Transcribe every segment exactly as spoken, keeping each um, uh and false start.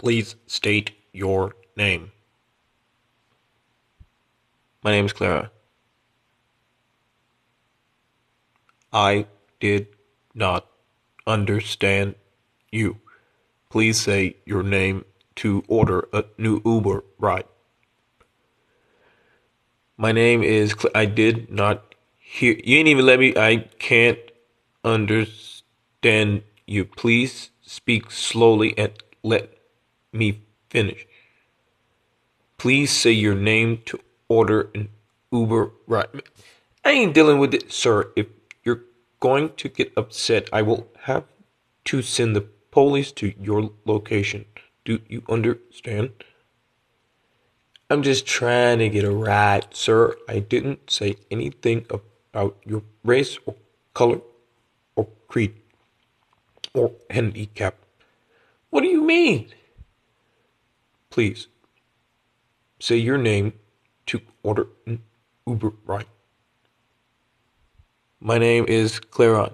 Please state your name. My name is Clara. I did not understand you. Please say your name to order a new Uber ride. My name is Cl- I did not hear. You ain't even let me. I can't understand you. Please speak slowly and let me finish. Please say your name to order an Uber ride. I ain't dealing with it, sir. If you're going to get upset, I will have to send the police to your location. Do you understand? I'm just trying to get a ride, sir. I didn't say anything about your race or color or creed or handicap. What do you mean? Please say your name to order an Uber ride. My name is Clairon.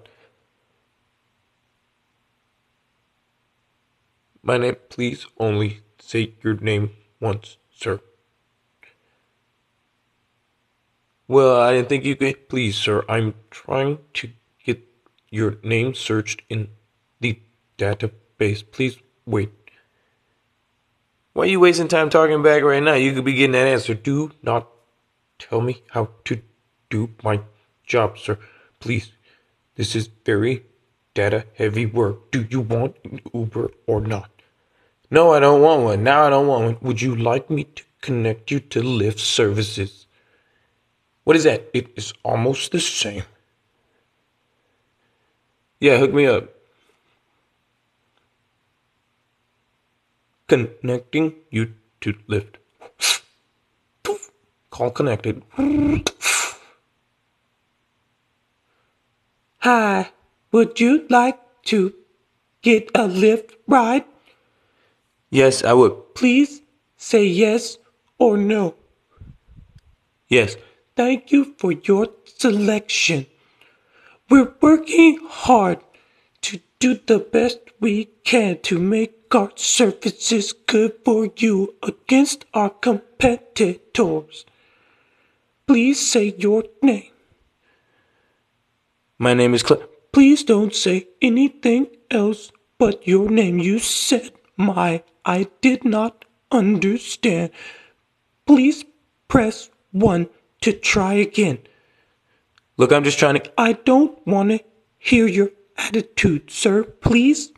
My name, please only say your name once, sir. Well, I didn't think you could. Please, sir, I'm trying to get your name searched in the database. Please wait. Why are you wasting time talking back right now? You could be getting that answer. Do not tell me how to do my job, sir. Please, this is very data-heavy work. Do you want an Uber or not? No, I don't want one. Now I don't want one. Would you like me to connect you to Lyft services? What is that? It is almost the same. Yeah, hook me up. Connecting you to Lyft. Call connected. Hi, would you like to get a Lyft ride? Yes, I would. Please say yes or no. Yes. Thank you for your selection. We're working hard to do the best we can to make our services good for you against our competitors. Please say your name. My name is Claire. Please don't say anything else but your name. You said my. I did not understand. Please press one. To try again. Look, I'm just trying to... I don't want to hear your attitude, sir. Please